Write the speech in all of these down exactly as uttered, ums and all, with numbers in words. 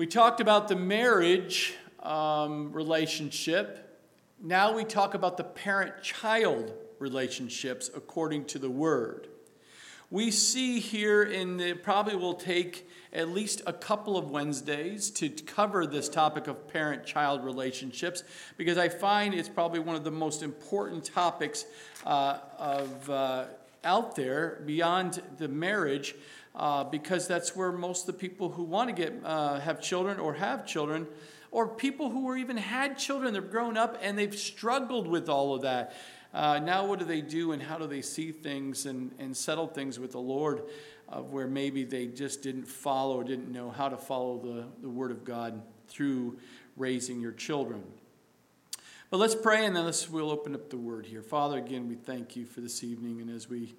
We talked about the marriage um, relationship. Now we talk about the parent-child relationships according to the Word. We see here, and it probably will take at least a couple of Wednesdays to cover this topic of parent-child relationships, because I find it's probably one of the most important topics uh, of uh, out there beyond the marriage, uh, because that's where most of the people who want to get uh, have children or have children, or people who are even had children, they've grown up and they've struggled with all of that. Uh, now what do they do and how do they see things and, and settle things with the Lord uh, where maybe they just didn't follow or didn't know how to follow the, the Word of God through raising your children. But let's pray and then let's, we'll open up the Word here. Father, again, we thank you for this evening. And as we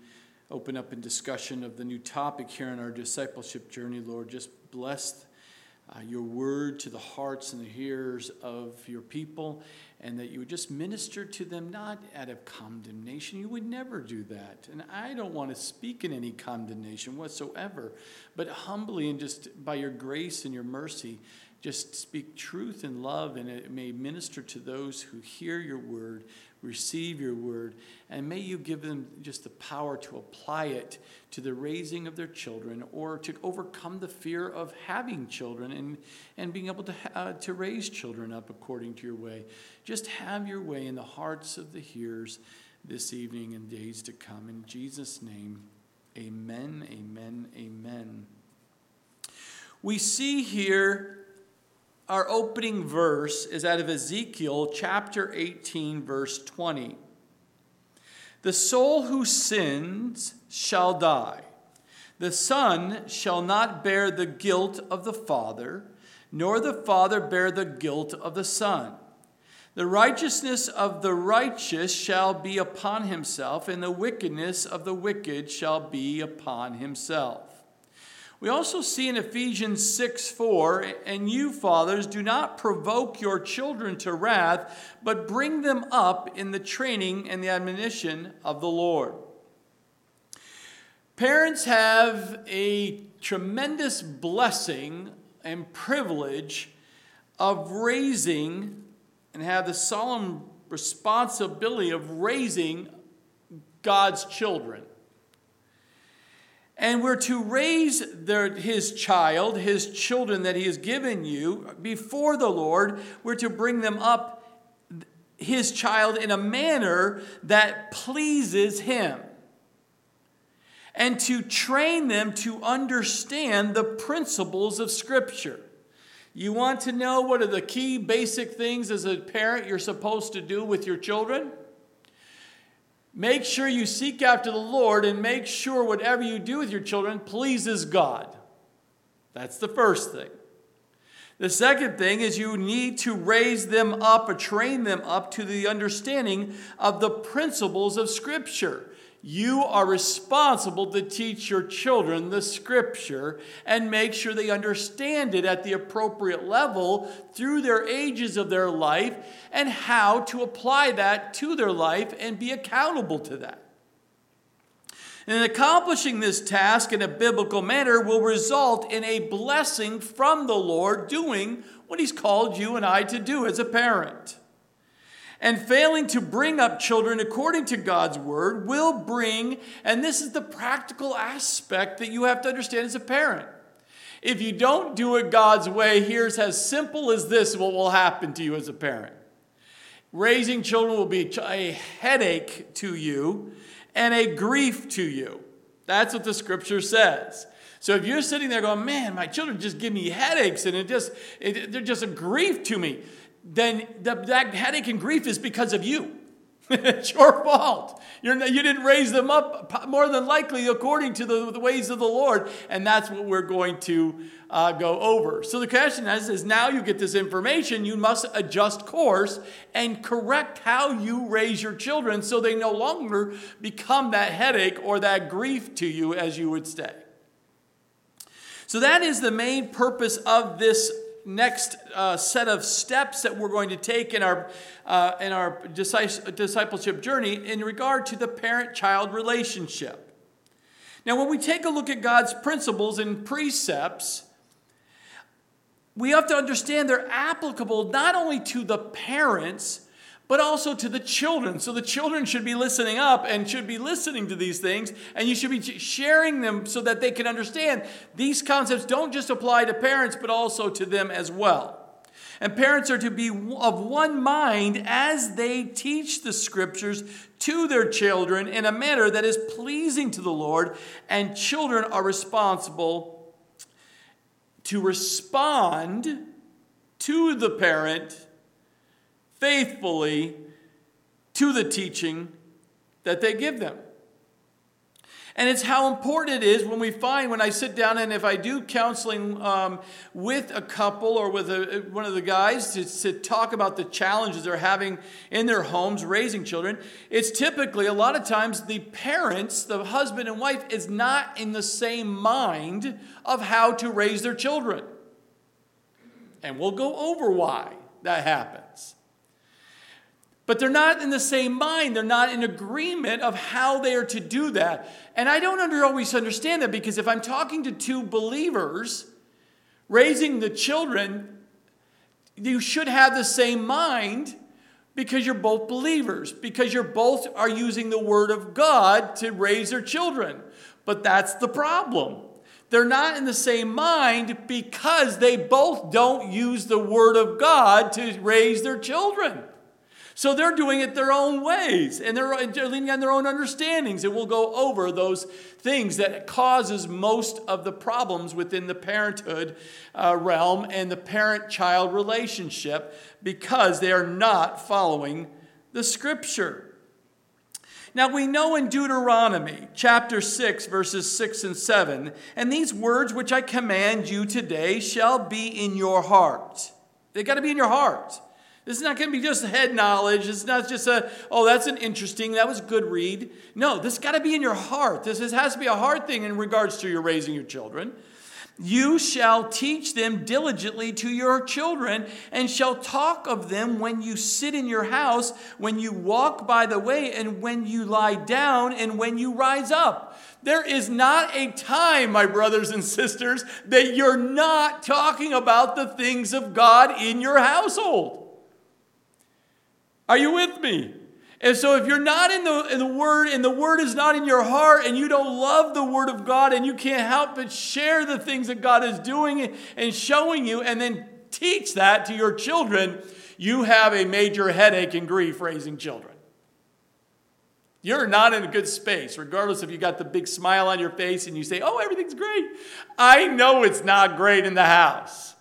open up in discussion of the new topic here in our discipleship journey, Lord, just bless Uh, your word to the hearts and the hearers of your people, and that you would just minister to them, not out of condemnation. You would never do that. And I don't want to speak in any condemnation whatsoever, but humbly and just by your grace and your mercy, just speak truth and love, and it may minister to those who hear your word, receive your word, and may you give them just the power to apply it to the raising of their children, or to overcome the fear of having children and, and being able to, uh, to raise children up according to your way. Just have your way in the hearts of the hearers this evening and days to come. In Jesus' name, amen, amen, amen. We see here our opening verse is out of Ezekiel chapter eighteen, verse twenty. The soul who sins shall die. The son shall not bear the guilt of the father, nor the father bear the guilt of the son. The righteousness of the righteous shall be upon himself, and the wickedness of the wicked shall be upon himself. We also see in Ephesians six four, and you, fathers, do not provoke your children to wrath, but bring them up in the training and the admonition of the Lord. Parents have a tremendous blessing and privilege of raising, and have the solemn responsibility of raising God's children. And we're to raise their, his child, his children that he has given you before the Lord. We're to bring them up, his child, in a manner that pleases him. And to train them to understand the principles of Scripture. You want to know what are the key basic things as a parent you're supposed to do with your children? Make sure you seek after the Lord, and make sure whatever you do with your children pleases God. That's the first thing. The second thing is you need to raise them up or train them up to the understanding of the principles of Scripture. You are responsible to teach your children the Scripture and make sure they understand it at the appropriate level through their ages of their life, and how to apply that to their life and be accountable to that. And accomplishing this task in a biblical manner will result in a blessing from the Lord, doing what he's called you and I to do as a parent. And failing to bring up children according to God's word will bring, and this is the practical aspect that you have to understand as a parent. If you don't do it God's way, here's as simple as this what will happen to you as a parent. Raising children will be a headache to you and a grief to you. That's what the Scripture says. So if you're sitting there going, man, my children just give me headaches and it just it, they're just a grief to me, then the, that headache and grief is because of you. It's your fault. You're, you didn't raise them up, more than likely, according to the, the ways of the Lord. And that's what we're going to uh, go over. So the question is, is now you get this information, you must adjust course and correct how you raise your children so they no longer become that headache or that grief to you, as you would say. So that is the main purpose of this next uh, set of steps that we're going to take in our uh, in our discipleship journey in regard to the parent-child relationship. Now, when we take a look at God's principles and precepts, we have to understand they're applicable not only to the parents, but also to the children. So the children should be listening up and should be listening to these things, and you should be sharing them so that they can understand these concepts don't just apply to parents, but also to them as well. And parents are to be of one mind as they teach the scriptures to their children in a manner that is pleasing to the Lord, and children are responsible to respond to the parent faithfully to the teaching that they give them. And it's how important it is when we find, when I sit down and if I do counseling um, with a couple or with a, one of the guys to, to talk about the challenges they're having in their homes raising children, it's typically a lot of times the parents, the husband and wife, is not in the same mind of how to raise their children. And we'll go over why that happens. But they're not in the same mind. They're not in agreement of how they are to do that. And I don't under, always understand that, because if I'm talking to two believers raising the children, you should have the same mind because you're both believers, because you're both are using the Word of God to raise their children. But that's the problem. They're not in the same mind because they both don't use the Word of God to raise their children. So they're doing it their own ways, and they're, they're leaning on their own understandings. And we'll go over those things that causes most of the problems within the parenthood uh, realm and the parent-child relationship, because they are not following the Scripture. Now we know in Deuteronomy chapter six, verses six and seven, and these words which I command you today shall be in your heart. They've got to be in your heart. This is not going to be just head knowledge. It's not just a, oh, that's an interesting, that was good read. No, this has got to be in your heart. This is, has to be a hard thing in regards to your raising your children. You shall teach them diligently to your children, and shall talk of them when you sit in your house, when you walk by the way, and when you lie down, and when you rise up. There is not a time, my brothers and sisters, that you're not talking about the things of God in your household. Are you with me? And so if you're not in the, in the Word, and the Word is not in your heart, and you don't love the Word of God, and you can't help but share the things that God is doing and showing you, and then teach that to your children, you have a major headache and grief raising children. You're not in a good space, regardless if you got the big smile on your face and you say, oh, everything's great. I know it's not great in the house.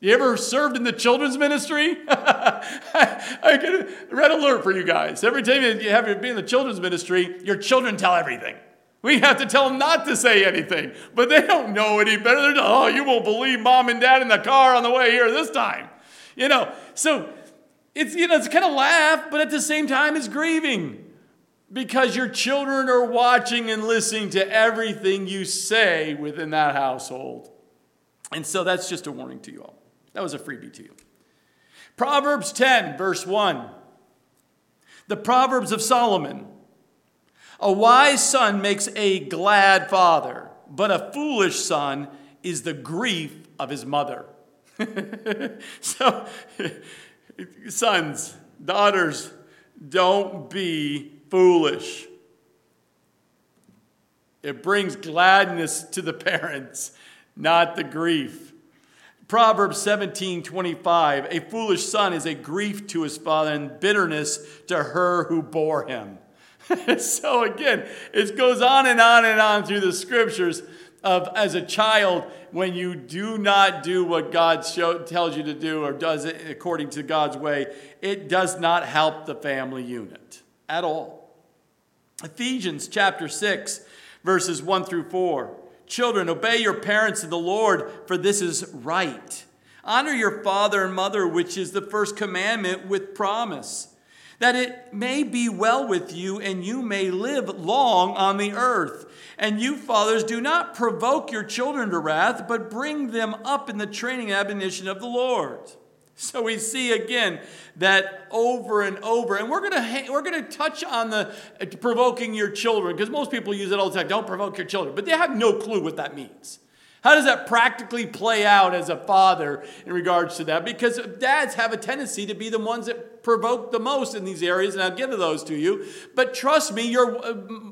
You ever served in the children's ministry? I, I could red alert for you guys. Every time you have to be in the children's ministry, your children tell everything. We have to tell them not to say anything, but they don't know any better. They're just, oh, you won't believe mom and dad in the car on the way here this time, you know. So it's you know it's kind of laugh, but at the same time, it's grieving because your children are watching and listening to everything you say within that household, and so that's just a warning to you all. That was a freebie to you. Proverbs ten, verse one. The Proverbs of Solomon. A wise son makes a glad father, but a foolish son is the grief of his mother. So, sons, daughters, don't be foolish. It brings gladness to the parents, not the grief. Proverbs seventeen twenty-five, a foolish son is a grief to his father and bitterness to her who bore him. So again, it goes on and on and on through the scriptures of as a child, when you do not do what God show, tells you to do or does it according to God's way, it does not help the family unit at all. Ephesians chapter six, verses one through four. Children, obey your parents in the Lord, for this is right. Honor your father and mother, which is the first commandment with promise, that it may be well with you and you may live long on the earth. And you, fathers, do not provoke your children to wrath, but bring them up in the training and admonition of the Lord. So we see again that over and over, and we're gonna ha- we're gonna touch on the uh, provoking your children, because most people use it all the time. Don't provoke your children, but they have no clue what that means. How does that practically play out as a father in regards to that? Because dads have a tendency to be the ones that provoke the most in these areas, and I'll give those to you. But trust me, your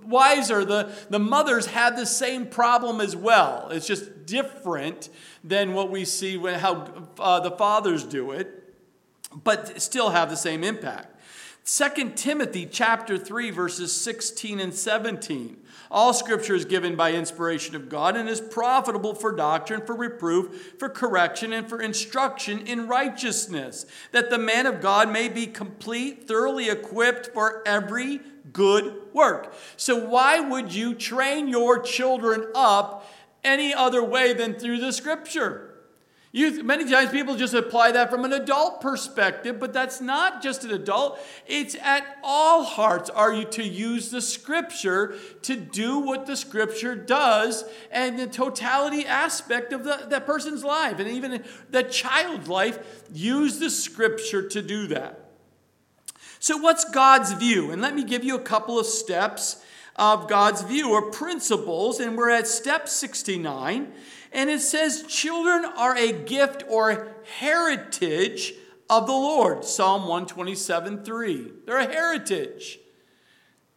wives or the, the mothers have the same problem as well. It's just different than what we see when how uh, the fathers do it, but still have the same impact. Second Timothy chapter three, verses sixteen and seventeen. All scripture is given by inspiration of God and is profitable for doctrine, for reproof, for correction, and for instruction in righteousness, that the man of God may be complete, thoroughly equipped for every good work. So why would you train your children up any other way than through the scripture? You, many times people just apply that from an adult perspective, but that's not just an adult. It's at all hearts are you to use the scripture to do what the scripture does and the totality aspect of the, that person's life and even the child's life. Use the scripture to do that. So what's God's view? And let me give you a couple of steps of God's view or principles. And we're at step sixty-nine. And it says, children are a gift or heritage of the Lord. Psalm one twenty-seven, three. They're a heritage.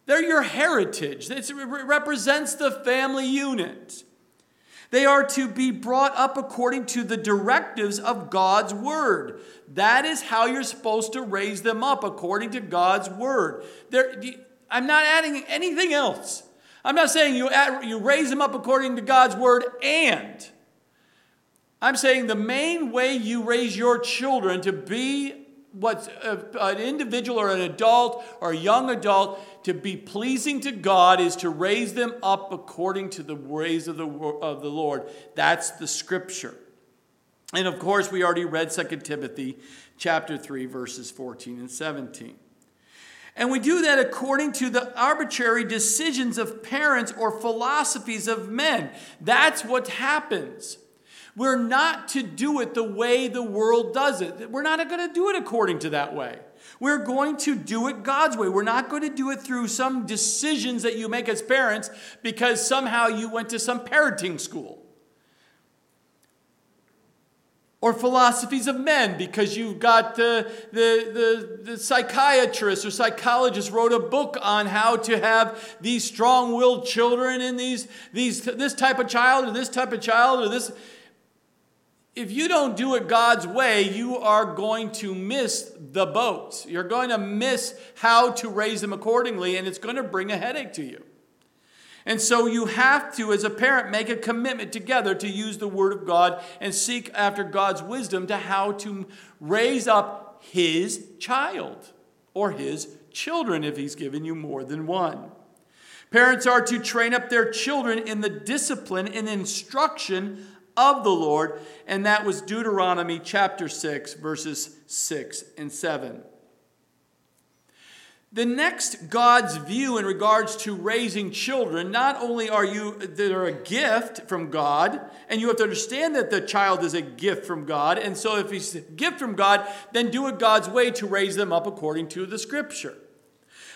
They're your heritage. It represents the family unit. They are to be brought up according to the directives of God's word. That is how you're supposed to raise them up, according to God's word. They're, I'm not adding anything else. I'm not saying you add, you raise them up according to God's word, and I'm saying the main way you raise your children to be what's a, an individual or an adult or a young adult to be pleasing to God is to raise them up according to the ways of the of the Lord. That's the scripture. And of course, we already read Second Timothy chapter three, verses fourteen and seventeen. And we do that according to the arbitrary decisions of parents or philosophies of men. That's what happens. We're not to do it the way the world does it. We're not going to do it according to that way. We're going to do it God's way. We're not going to do it through some decisions that you make as parents because somehow you went to some parenting school. Or philosophies of men, because you've got the, the, the, the psychiatrist or psychologist wrote a book on how to have these strong-willed children and these, these, this type of child or this type of child or this. If you don't do it God's way, you are going to miss the boat. You're going to miss how to raise them accordingly, and it's going to bring a headache to you. And so you have to, as a parent, make a commitment together to use the word of God and seek after God's wisdom to how to raise up his child or his children if he's given you more than one. Parents are to train up their children in the discipline and instruction of the Lord. And that was Deuteronomy chapter six, verses six and seven. The next God's view in regards to raising children, not only are you they're a gift from God, and you have to understand that the child is a gift from God, and so if he's a gift from God, then do it God's way to raise them up according to the scripture.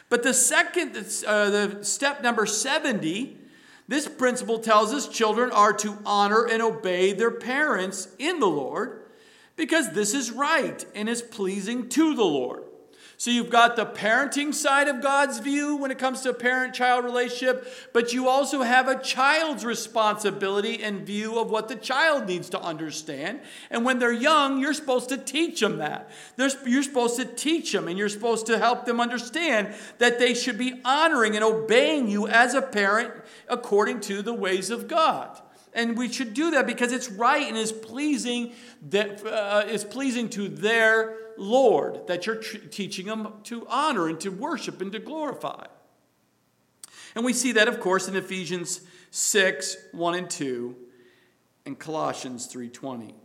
But the second, uh, the step number seventy, this principle tells us children are to honor and obey their parents in the Lord, because this is right and is pleasing to the Lord. So you've got the parenting side of God's view when it comes to a parent-child relationship, but you also have a child's responsibility and view of what the child needs to understand. And when they're young, you're supposed to teach them that. There's, you're supposed to teach them, and you're supposed to help them understand that they should be honoring and obeying you as a parent according to the ways of God. And we should do that because it's right and is pleasing, that, uh, is pleasing to their Lord, that you're t- teaching them to honor and to worship and to glorify. And we see that, of course, in Ephesians six, one and two, and Colossians three, twenty.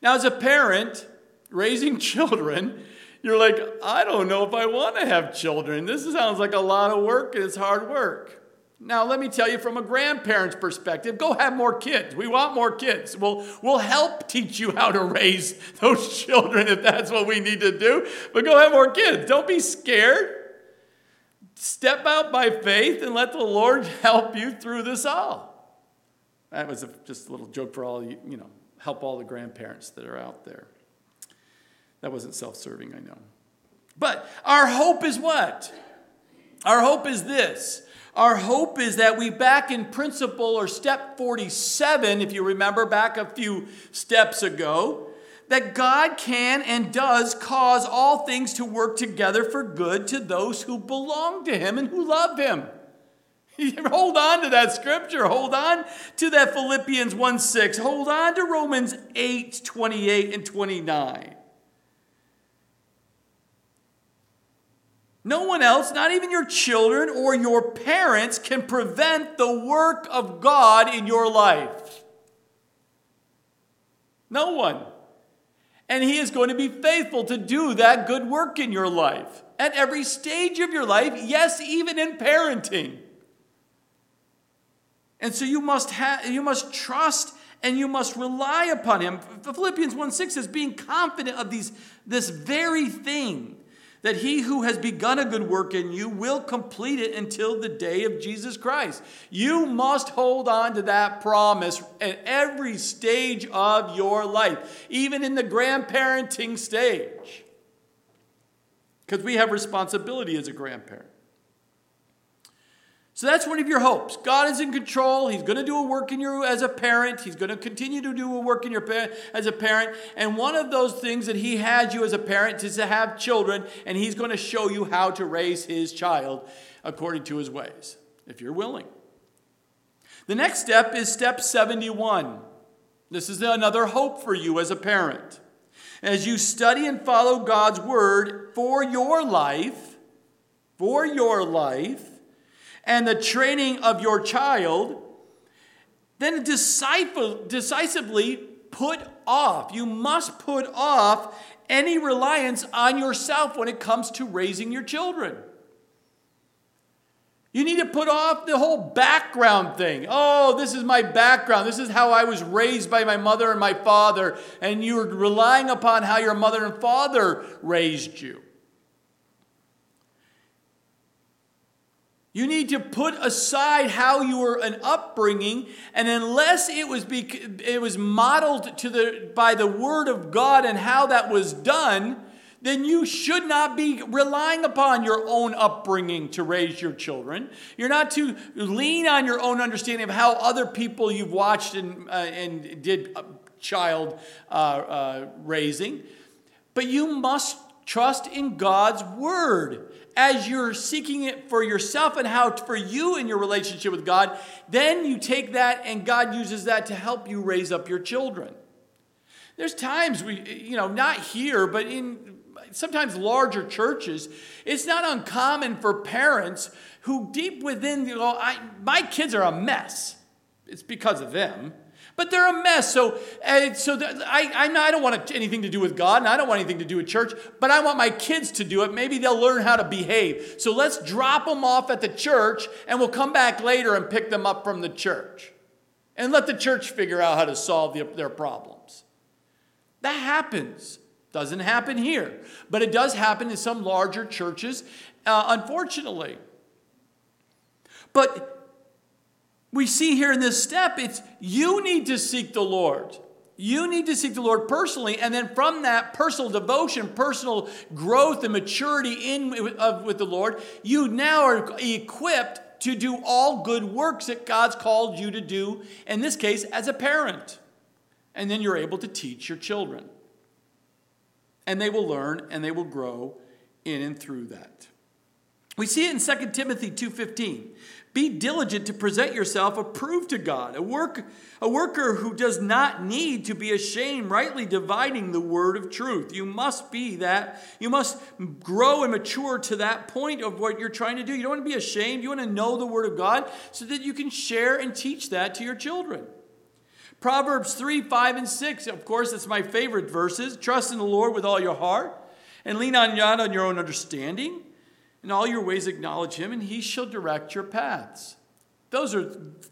Now, as a parent raising children, you're like, I don't know if I want to have children. This sounds like a lot of work, and it's hard work. Now, let me tell you from a grandparent's perspective, go have more kids. We want more kids. We'll, we'll help teach you how to raise those children if that's what we need to do. But go have more kids. Don't be scared. Step out by faith and let the Lord help you through this all. That was a, just a little joke for all, you you know, help all the grandparents that are out there. That wasn't self-serving, I know. But our hope is what? Our hope is this. Our hope is that we, back in principle or step forty-seven, if you remember back a few steps ago, that God can and does cause all things to work together for good to those who belong to him and who love him. Hold on to that scripture. Hold on to that Philippians one six. Hold on to Romans eight twenty-eight and twenty-nine. No one else, not even your children or your parents, can prevent the work of God in your life. No one. And he is going to be faithful to do that good work in your life. At every stage of your life, yes, even in parenting. And so you must have, you must trust and you must rely upon him. Philippians one six is being confident of these, this very thing, that he who has begun a good work in you will complete it until the day of Jesus Christ. You must hold on to that promise at every stage of your life, even in the grandparenting stage, because we have responsibility as a grandparent. So that's one of your hopes. God is in control. He's going to do a work in you as a parent. He's going to continue to do a work in your parent as a parent. And one of those things that he had you as a parent is to have children, and he's going to show you how to raise his child according to his ways, if you're willing. The next step is step seventy-one. This is another hope for you as a parent. As you study and follow God's word for your life, for your life, and the training of your child, then decipher, decisively put off. You must put off any reliance on yourself when it comes to raising your children. You need to put off the whole background thing. Oh, this is my background. This is how I was raised by my mother and my father. And you're relying upon how your mother and father raised you. You need to put aside how you were an upbringing, and unless it was bec- it was modeled to the by the Word of God and how that was done, then you should not be relying upon your own upbringing to raise your children. You're not to lean on your own understanding of how other people you've watched and uh, and did child uh, uh, raising, but you must trust in God's Word. As you're seeking it for yourself and how for you in your relationship with God, then you take that and God uses that to help you raise up your children. There's times we, you know, not here, but in sometimes larger churches, it's not uncommon for parents who deep within, you know, I, my kids are a mess. It's because of them. But they're a mess, so uh, so I, I I don't want anything to do with God, and I don't want anything to do with church, but I want my kids to do it. Maybe they'll learn how to behave. So let's drop them off at the church, and we'll come back later and pick them up from the church. And let the church figure out how to solve the, their problems. That happens. Doesn't happen here. But it does happen in some larger churches, uh, unfortunately. But we see here in this step, it's you need to seek the Lord. You need to seek the Lord personally, and then from that personal devotion, personal growth and maturity in of, with the Lord, you now are equipped to do all good works that God's called you to do, in this case, as a parent. And then you're able to teach your children. And they will learn, and they will grow in and through that. We see it in Second Timothy two fifteen. Be diligent to present yourself approved to God, a work, a worker who does not need to be ashamed, rightly dividing the word of truth. You must be that. You must grow and mature to that point of what you're trying to do. You don't want to be ashamed. You want to know the word of God so that you can share and teach that to your children. Proverbs three, five, and six, of course, it's my favorite verses. Trust in the Lord with all your heart and lean on not on your own understanding. In all your ways acknowledge him, and he shall direct your paths. Those are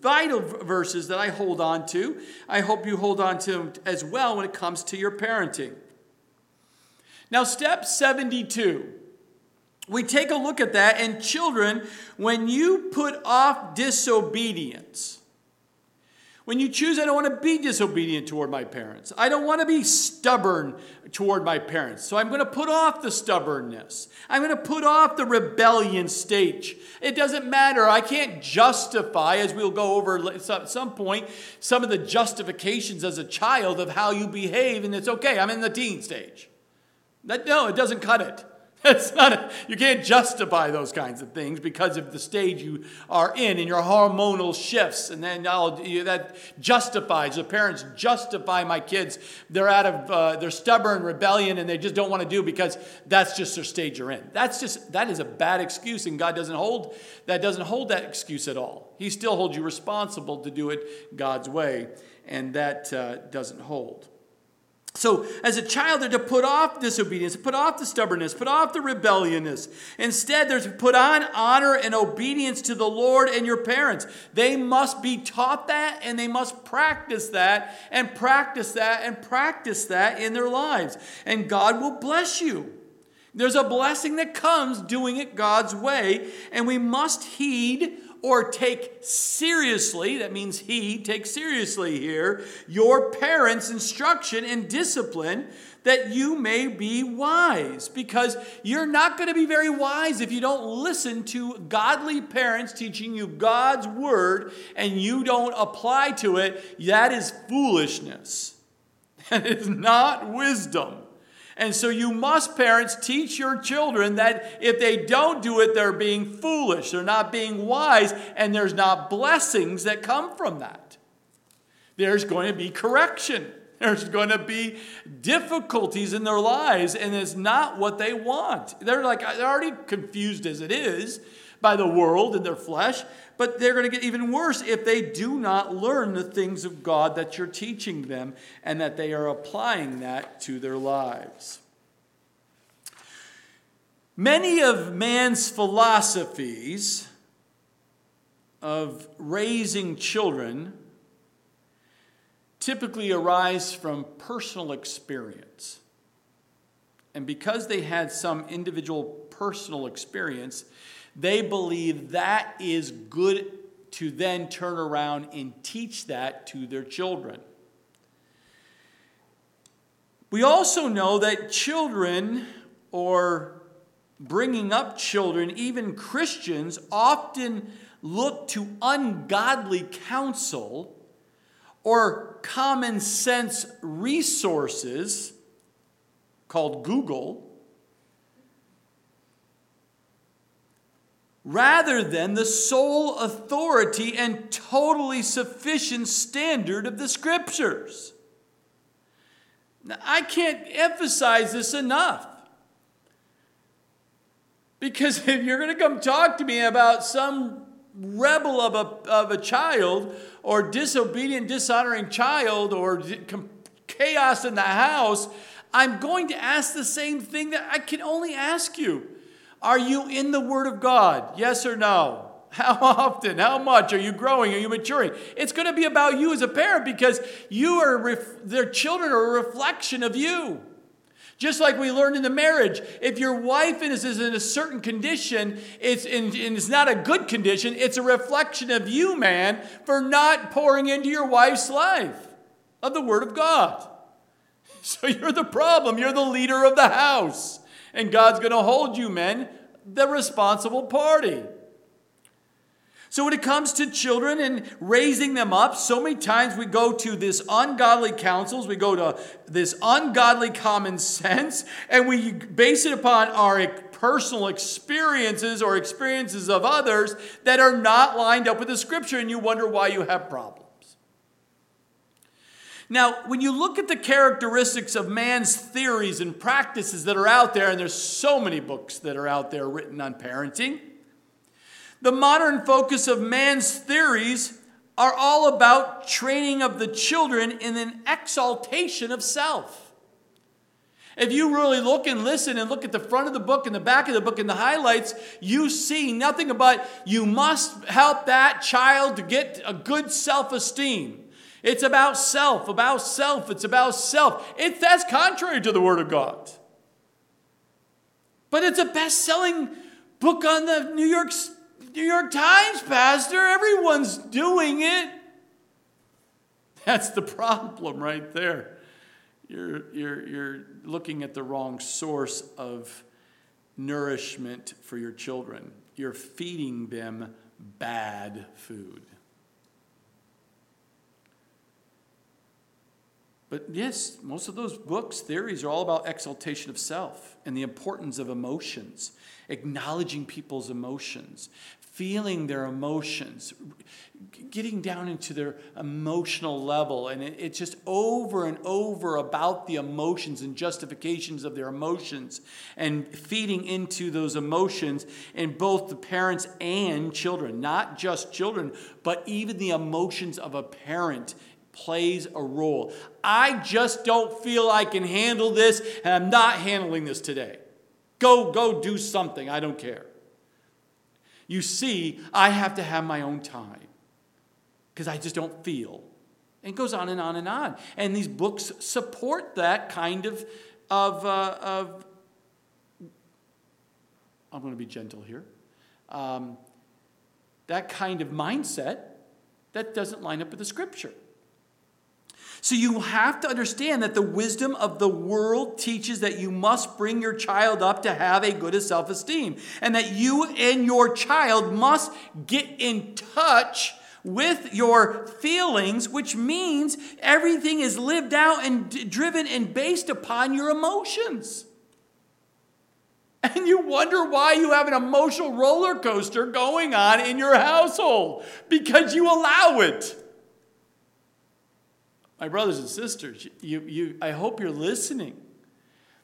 vital verses that I hold on to. I hope you hold on to them as well when it comes to your parenting. Now, step seventy-two. We take a look at that. And children, when you put off disobedience, When you choose, I don't want to be disobedient toward my parents. I don't want to be stubborn toward my parents. So I'm going to put off the stubbornness. I'm going to put off the rebellion stage. It doesn't matter. I can't justify, as we'll go over at some point, some of the justifications as a child of how you behave, and it's okay, I'm in the teen stage. That, no, it doesn't cut it. That's not a, you can't justify those kinds of things because of the stage you are in and your hormonal shifts. And then I'll, you, that justifies, the parents justify my kids. They're out of, uh, they're stubborn, rebellion, and they just don't want to do because that's just their stage you're in. That's just, that is a bad excuse, and God doesn't hold, that doesn't hold that excuse at all. He still holds you responsible to do it God's way, and that uh, doesn't hold. So as a child, they're to put off disobedience, put off the stubbornness, put off the rebelliousness. Instead, they're to put on honor and obedience to the Lord and your parents. They must be taught that, and they must practice that, and practice that, and practice that in their lives. And God will bless you. There's a blessing that comes doing it God's way, and we must heed or take seriously, that means he, take seriously here, your parents' instruction and discipline that you may be wise. Because you're not going to be very wise if you don't listen to godly parents teaching you God's word and you don't apply to it. That is foolishness. That is not wisdom. And so you must, parents, teach your children that if they don't do it, they're being foolish, they're not being wise, and there's not blessings that come from that. There's going to be correction. There's going to be difficulties in their lives, and it's not what they want. They're like, they're already confused as it is by the world and their flesh, but they're going to get even worse if they do not learn the things of God that you're teaching them and that they are applying that to their lives. Many of man's philosophies of raising children typically arise from personal experience. And because they had some individual personal experience, they believe that is good to then turn around and teach that to their children. We also know that children, or bringing up children, even Christians, often look to ungodly counsel or common sense resources called Google, rather than the sole authority and totally sufficient standard of the Scriptures. Now, I can't emphasize this enough. Because if you're going to come talk to me about some rebel of a, of a child, or disobedient, dishonoring child, or chaos in the house, I'm going to ask the same thing that I can only ask you. Are you in the Word of God? Yes or no? How often? How much? Are you growing? Are you maturing? It's going to be about you as a parent, because you are ref- their children are a reflection of you. Just like we learned in the marriage, if your wife is, is in a certain condition, it's in, and it's not a good condition, it's a reflection of you, man, for not pouring into your wife's life of the Word of God. So you're the problem. You're the leader of the house. And God's going to hold you, men, the responsible party. So when it comes to children and raising them up, so many times we go to this ungodly counsels, we go to this ungodly common sense, and we base it upon our personal experiences or experiences of others that are not lined up with the Scripture, and you wonder why you have problems. Now, when you look at the characteristics of man's theories and practices that are out there, and there's so many books that are out there written on parenting, the modern focus of man's theories are all about training of the children in an exaltation of self. If you really look and listen and look at the front of the book and the back of the book and the highlights, you see nothing but you must help that child to get a good self-esteem. It's about self, about self, it's about self. It, that's contrary to the Word of God. But it's a best-selling book on the New York, New York Times, Pastor. Everyone's doing it. That's the problem right there. You're, you're, you're looking at the wrong source of nourishment for your children. You're feeding them bad food. But yes, most of those books, theories are all about exaltation of self and the importance of emotions, acknowledging people's emotions, feeling their emotions, getting down into their emotional level. And it, it's just over and over about the emotions and justifications of their emotions and feeding into those emotions in both the parents and children, not just children, but even the emotions of a parent plays a role. I just don't feel I can handle this, and I'm not handling this today. Go, go do something. I don't care. You see, I have to have my own time because I just don't feel. And it goes on and on and on. And these books support that kind of, of, uh, of I'm going to be gentle here, um, that kind of mindset that doesn't line up with the scripture. So you have to understand that the wisdom of the world teaches that you must bring your child up to have a good self-esteem, and that you and your child must get in touch with your feelings, which means everything is lived out and d- driven and based upon your emotions. And you wonder why you have an emotional roller coaster going on in your household, because you allow it. My brothers and sisters, you, you, I hope you're listening,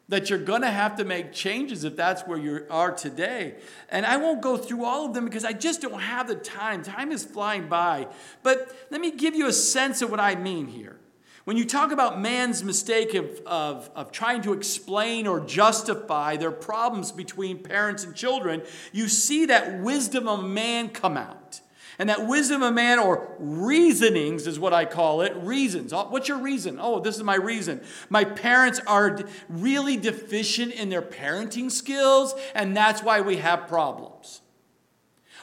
that you're going to have to make changes if that's where you are today. And I won't go through all of them because I just don't have the time. Time is flying by. But let me give you a sense of what I mean here. When you talk about man's mistake of, of, of trying to explain or justify their problems between parents and children, you see that wisdom of man come out. And that wisdom of man, or reasonings is what I call it, reasons. What's your reason? Oh, this is my reason. My parents are really deficient in their parenting skills, and that's why we have problems.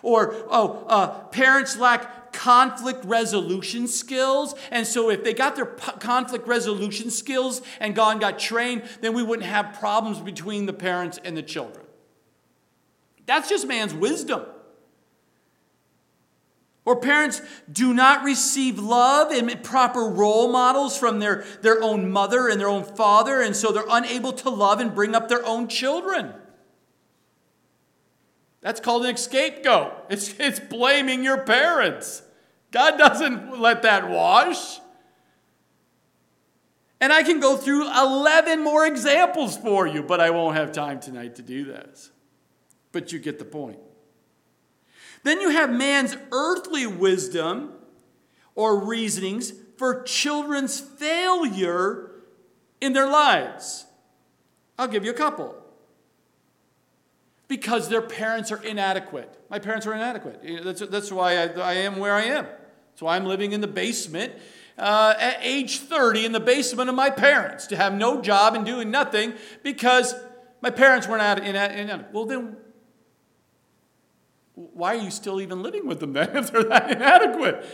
Or, oh, uh, parents lack conflict resolution skills, and so if they got their po- conflict resolution skills and gone got trained, then we wouldn't have problems between the parents and the children. That's just man's wisdom. Or parents do not receive love and proper role models from their, their own mother and their own father, and so they're unable to love and bring up their own children. That's called an scapegoat. It's, it's blaming your parents. God doesn't let that wash. And I can go through eleven more examples for you, but I won't have time tonight to do this. But you get the point. Then you have man's earthly wisdom or reasonings for children's failure in their lives. I'll give you a couple. Because their parents are inadequate. My parents are inadequate. That's, that's why I, I am where I am. That's why I'm living in the basement uh, at age thirty in the basement of my parents, to have no job and doing nothing because my parents weren't inadequate. Well, then why are you still even living with them then if they're that inadequate?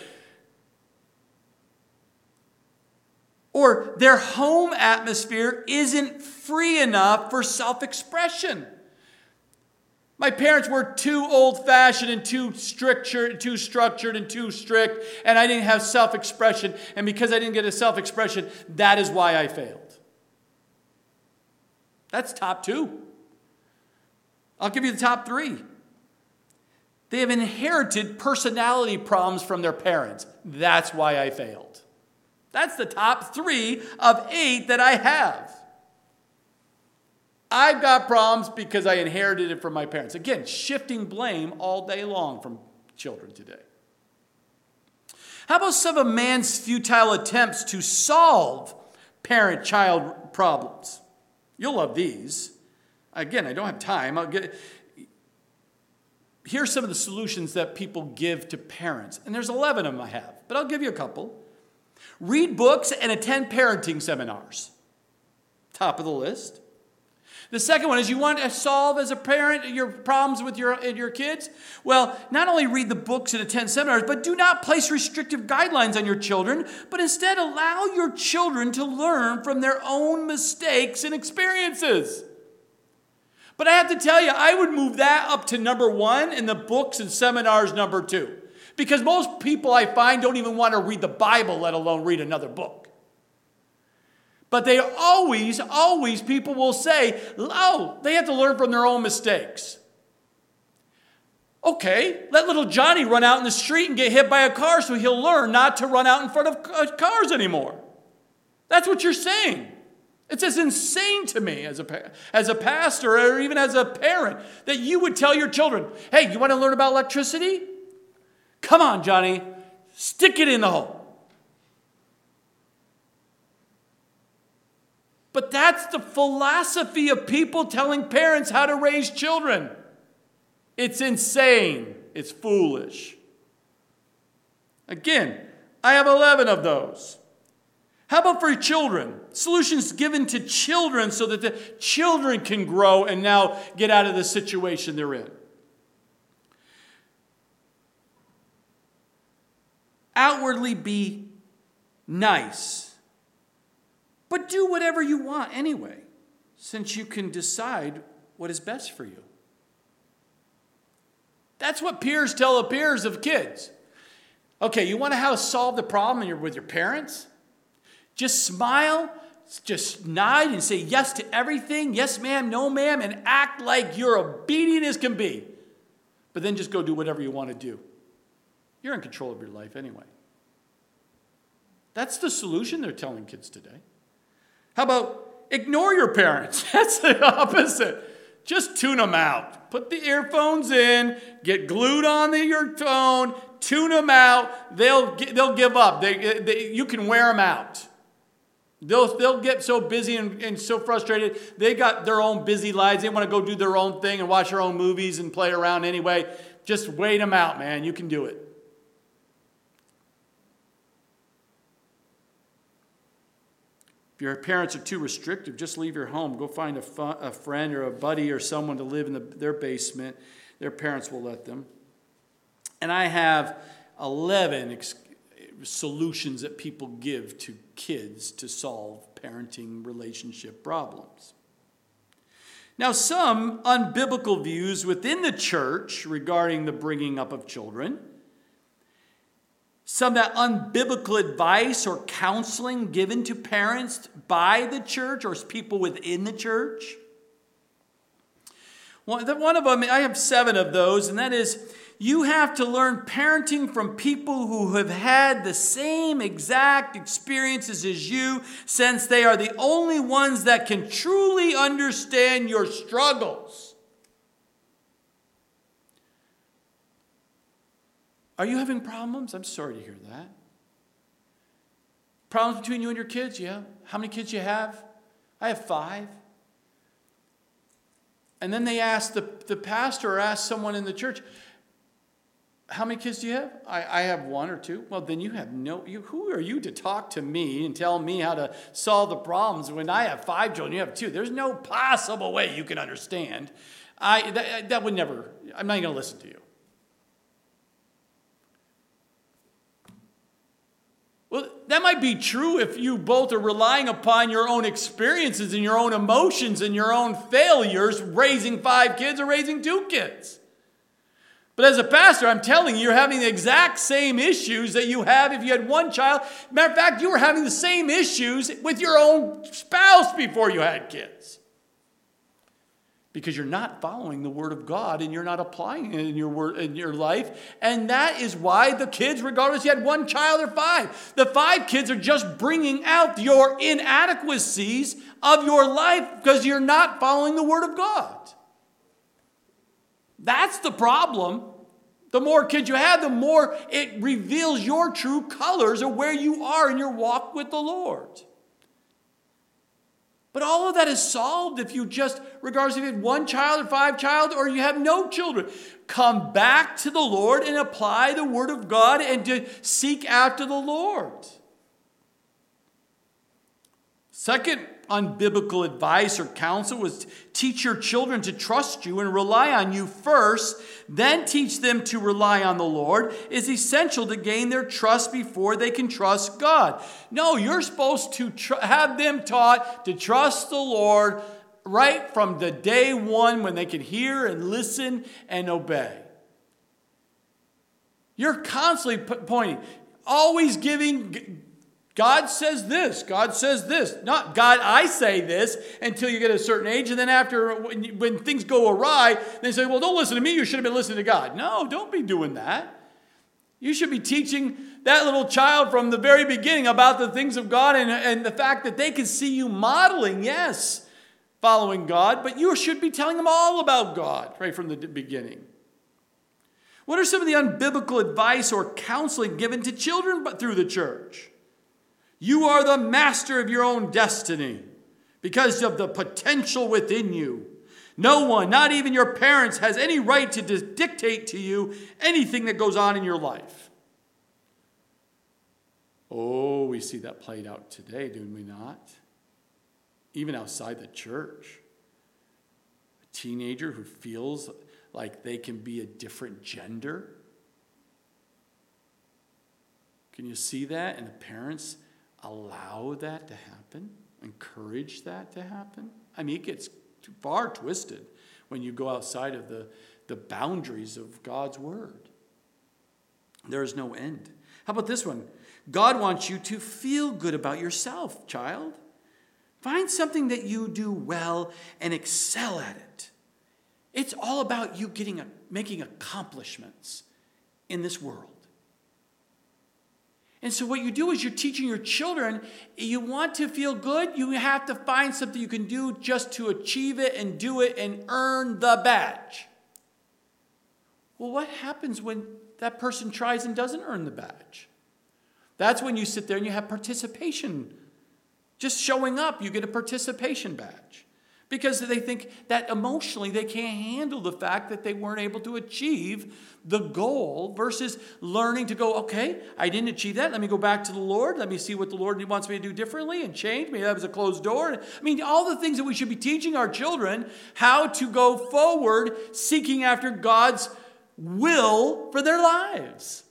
Or their home atmosphere isn't free enough for self-expression. My parents were too old-fashioned and too structured, too structured and too strict, and I didn't have self-expression. And because I didn't get a self-expression, that is why I failed. That's top two. I'll give you the top three. They have inherited personality problems from their parents. That's why I failed. That's the top three of eight that I have. I've got problems because I inherited it from my parents. Again, shifting blame all day long from children today. How about some of man's futile attempts to solve parent-child problems? You'll love these. Again, I don't have time. I'll get... Here's some of the solutions that people give to parents. And there's eleven of them I have, but I'll give you a couple. Read books and attend parenting seminars. Top of the list. The second one is, you want to solve as a parent your problems with your, your kids? Well, not only read the books and attend seminars, but do not place restrictive guidelines on your children, but instead allow your children to learn from their own mistakes and experiences. But I have to tell you, I would move that up to number one and the books and seminars number two. Because most people I find don't even want to read the Bible, let alone read another book. But they always, always, people will say, oh, they have to learn from their own mistakes. Okay, let little Johnny run out in the street and get hit by a car so he'll learn not to run out in front of cars anymore. That's what you're saying. It's just insane to me as a, as a pastor or even as a parent that you would tell your children, hey, you want to learn about electricity? Come on, Johnny, stick it in the hole. But that's the philosophy of people telling parents how to raise children. It's insane. It's foolish. Again, I have eleven of those. How about for children? Solutions given to children so that the children can grow and now get out of the situation they're in. Outwardly be nice, but do whatever you want anyway, since you can decide what is best for you. That's what peers tell the peers of kids. Okay, you want to how to solve the problem and you're with your parents? Just smile, just nod and say yes to everything, yes ma'am, no ma'am, and act like you're obedient as can be. But then just go do whatever you want to do. You're in control of your life anyway. That's the solution they're telling kids today. How about ignore your parents? That's the opposite. Just tune them out. Put the earphones in. Get glued on the, your phone. Tune them out. They'll they'll give up. They, they you can wear them out. They'll they'll get so busy and, and so frustrated. They got their own busy lives. They want to go do their own thing and watch their own movies and play around anyway. Just wait them out, man. You can do it. If your parents are too restrictive, just leave your home. Go find a, fun, a friend or a buddy or someone to live in the, their basement. Their parents will let them. And I have eleven ex- solutions that people give to kids to solve parenting relationship problems. Now, some unbiblical views within the church regarding the bringing up of children. Some of that unbiblical advice or counseling given to parents by the church or people within the church. One of them, I have seven of those, and that is you have to learn parenting from people who have had the same exact experiences as you, since they are the only ones that can truly understand your struggles. Are you having problems? I'm sorry to hear that. Problems between you and your kids? Yeah. How many kids you have? I have five. And then they ask the, the pastor or ask someone in the church, how many kids do you have? I, I have one or two. Well, then you have no, you, who are you to talk to me and tell me how to solve the problems when I have five children, you have two? There's no possible way you can understand. I that, that would never, I'm not going to listen to you. Well, that might be true if you both are relying upon your own experiences and your own emotions and your own failures raising five kids or raising two kids. But as a pastor, I'm telling you, you're having the exact same issues that you have if you had one child. Matter of fact, you were having the same issues with your own spouse before you had kids. Because you're not following the Word of God and you're not applying it in your word, in your life. And that is why the kids, regardless if you had one child or five, the five kids are just bringing out your inadequacies of your life because you're not following the Word of God. That's the problem. The more kids you have, the more it reveals your true colors or where you are in your walk with the Lord. But all of that is solved if you just, regardless if you had one child or five child or you have no children, come back to the Lord and apply the Word of God and to seek after the Lord. Second unbiblical advice or counsel was teach your children to trust you and rely on you first, then teach them to rely on the Lord, is essential to gain their trust before they can trust God. No, you're supposed to tr- have them taught to trust the Lord right from the day one when they can hear and listen and obey. You're constantly p- pointing, always giving g- God says this, God says this, not God, I say this, until you get a certain age. And then after, when, you, when things go awry, they say, well, don't listen to me. You should have been listening to God. No, don't be doing that. You should be teaching that little child from the very beginning about the things of God and, and the fact that they can see you modeling, yes, following God, but you should be telling them all about God right from the beginning. What are some of the unbiblical advice or counseling given to children through the church? You are the master of your own destiny because of the potential within you. No one, not even your parents, has any right to dictate to you anything that goes on in your life. Oh, we see that played out today, do we not? Even outside the church. A teenager who feels like they can be a different gender. Can you see that? And the parents allow that to happen, encourage that to happen. I mean, it gets too far twisted when you go outside of the, the boundaries of God's word. There is no end. How about this one? God wants you to feel good about yourself, child. Find something that you do well and excel at it. It's all about you getting a, making accomplishments in this world. And so what you do is you're teaching your children, you want to feel good, you have to find something you can do just to achieve it and do it and earn the badge. Well, what happens when that person tries and doesn't earn the badge? That's when you sit there and you have participation. Just showing up, you get a participation badge. Because they think that emotionally they can't handle the fact that they weren't able to achieve the goal versus learning to go, okay, I didn't achieve that. Let me go back to the Lord. Let me see what the Lord wants me to do differently and change. Maybe that was a closed door. I mean, all the things that we should be teaching our children, how to go forward seeking after God's will for their lives.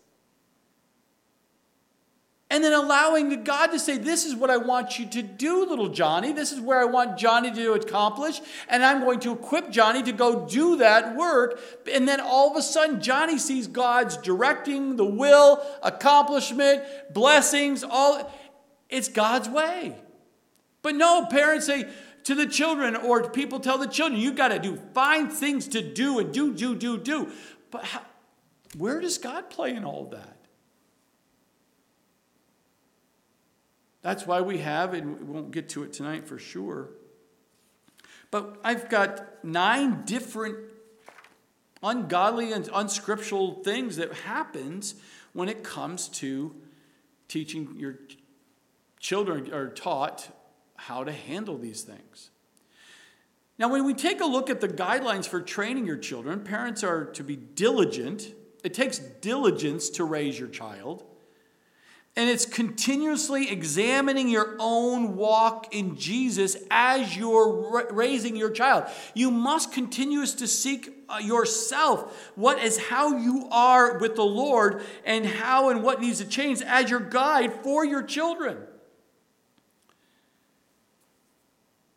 And then allowing God to say, this is what I want you to do, little Johnny. This is where I want Johnny to accomplish. And I'm going to equip Johnny to go do that work. And then all of a sudden, Johnny sees God's directing, the will, accomplishment, blessings, all. It's God's way. But no, parents say to the children, or people tell the children, you got to do, find things to do and do, do, do, do. But how, where does God play in all that? That's why we have, and we won't get to it tonight for sure, but I've got nine different ungodly and unscriptural things that happens when it comes to teaching your children, or taught how to handle these things. Now, when we take a look at the guidelines for training your children, parents are to be diligent. It takes diligence to raise your child. And it's continuously examining your own walk in Jesus as you're raising your child. You must continue to seek yourself, what is how you are with the Lord and how and what needs to change as your guide for your children.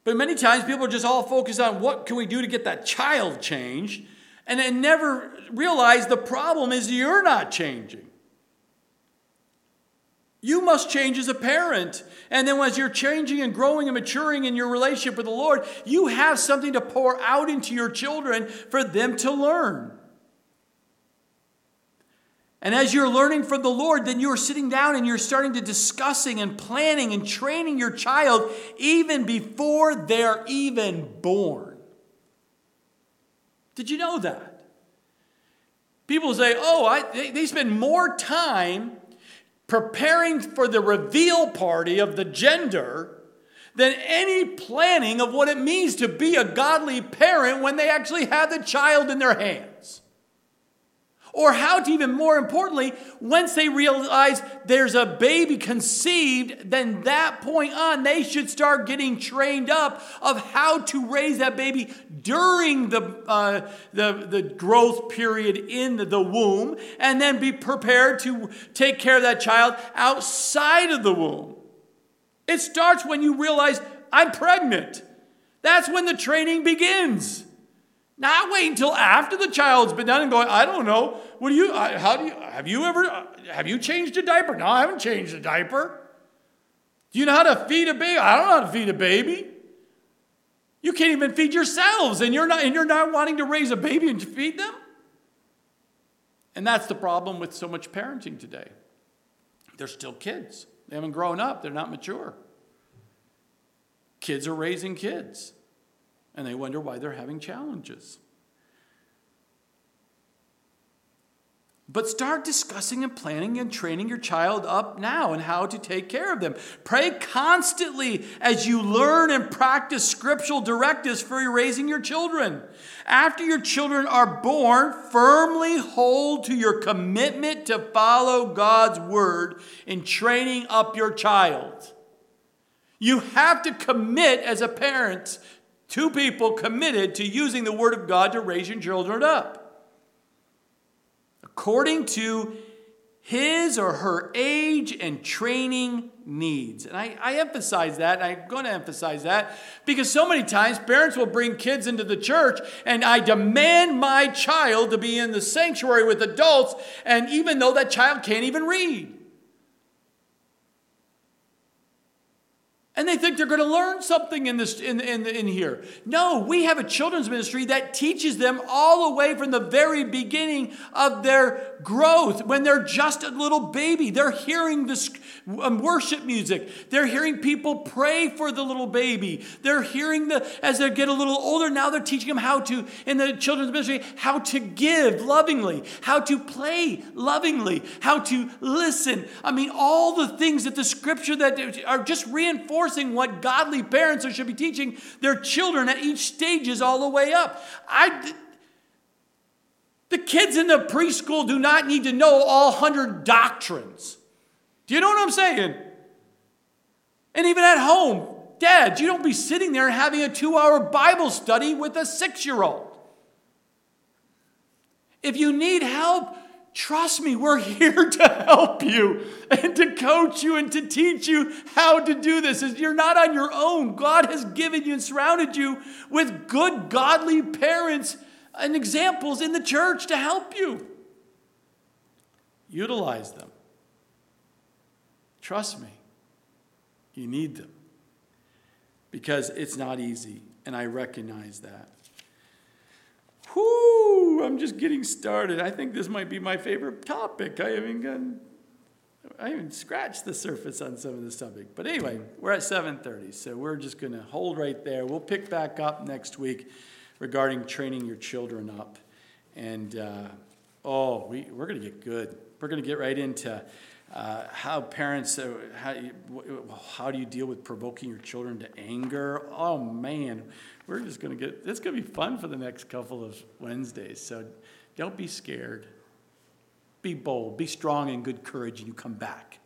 But many times people are just all focused on what can we do to get that child changed, and then never realize the problem is you're not changing. You must change as a parent. And then as you're changing and growing and maturing in your relationship with the Lord, you have something to pour out into your children for them to learn. And as you're learning from the Lord, then you're sitting down and you're starting to discussing and planning and training your child even before they're even born. Did you know that? People say, oh, I, they, they spend more time preparing for the reveal party of the gender than any planning of what it means to be a godly parent when they actually have the child in their hands. Or how to, even more importantly, once they realize there's a baby conceived, then that point on, they should start getting trained up of how to raise that baby during the uh, the, the growth period in the, the womb, and then be prepared to take care of that child outside of the womb. It starts when you realize, I'm pregnant. That's when the training begins. Not wait until after the child's been done and going, I don't know. What do you, how do you, have you ever, have you changed a diaper? No, I haven't changed a diaper. Do you know how to feed a baby? I don't know how to feed a baby. You can't even feed yourselves, and you're not, and you're not wanting to raise a baby and feed them. And that's the problem with so much parenting today. They're still kids. They haven't grown up. They're not mature. Kids are raising kids. And they wonder why they're having challenges. But start discussing and planning and training your child up now and how to take care of them. Pray constantly as you learn and practice scriptural directives for raising your children. After your children are born, firmly hold to your commitment to follow God's word in training up your child. You have to commit as a parent. Two people committed to using the Word of God to raise your children up. According to his or her age and training needs. And I, I emphasize that. I'm going to emphasize that. Because so many times parents will bring kids into the church. And I demand my child to be in the sanctuary with adults. And even though that child can't even read. And they think they're going to learn something in this in, in, in here. No, we have a children's ministry that teaches them all the way from the very beginning of their growth. When they're just a little baby, they're hearing this worship music. They're hearing people pray for the little baby. They're hearing the, as they get a little older, now they're teaching them how to, in the children's ministry, how to give lovingly, how to play lovingly, how to listen. I mean, all the things that the scripture that are just reinforced what godly parents should be teaching their children at each stages all the way up. I, the kids in the preschool do not need to know all one hundred doctrines. Do you know what I'm saying? And even at home, dads, you don't be sitting there having a two-hour Bible study with a six-year-old. If you need help, trust me, we're here to help you and to coach you and to teach you how to do this. You're not on your own. God has given you and surrounded you with good, godly parents and examples in the church to help you. Utilize them. Trust me, you need them because it's not easy, and I recognize that. Whoo, I'm just getting started. I think this might be my favorite topic. I haven't gotten, I haven't scratched the surface on some of this topic. But anyway, we're at seven thirty, so we're just going to hold right there. We'll pick back up next week regarding training your children up. And, uh, oh, we, we're going to get good. We're going to get right into uh, how parents, uh, how, how do you deal with provoking your children to anger? Oh, man. We're just going to get, it's going to be fun for the next couple of Wednesdays. So don't be scared. Be bold. Be strong and good courage, and you come back.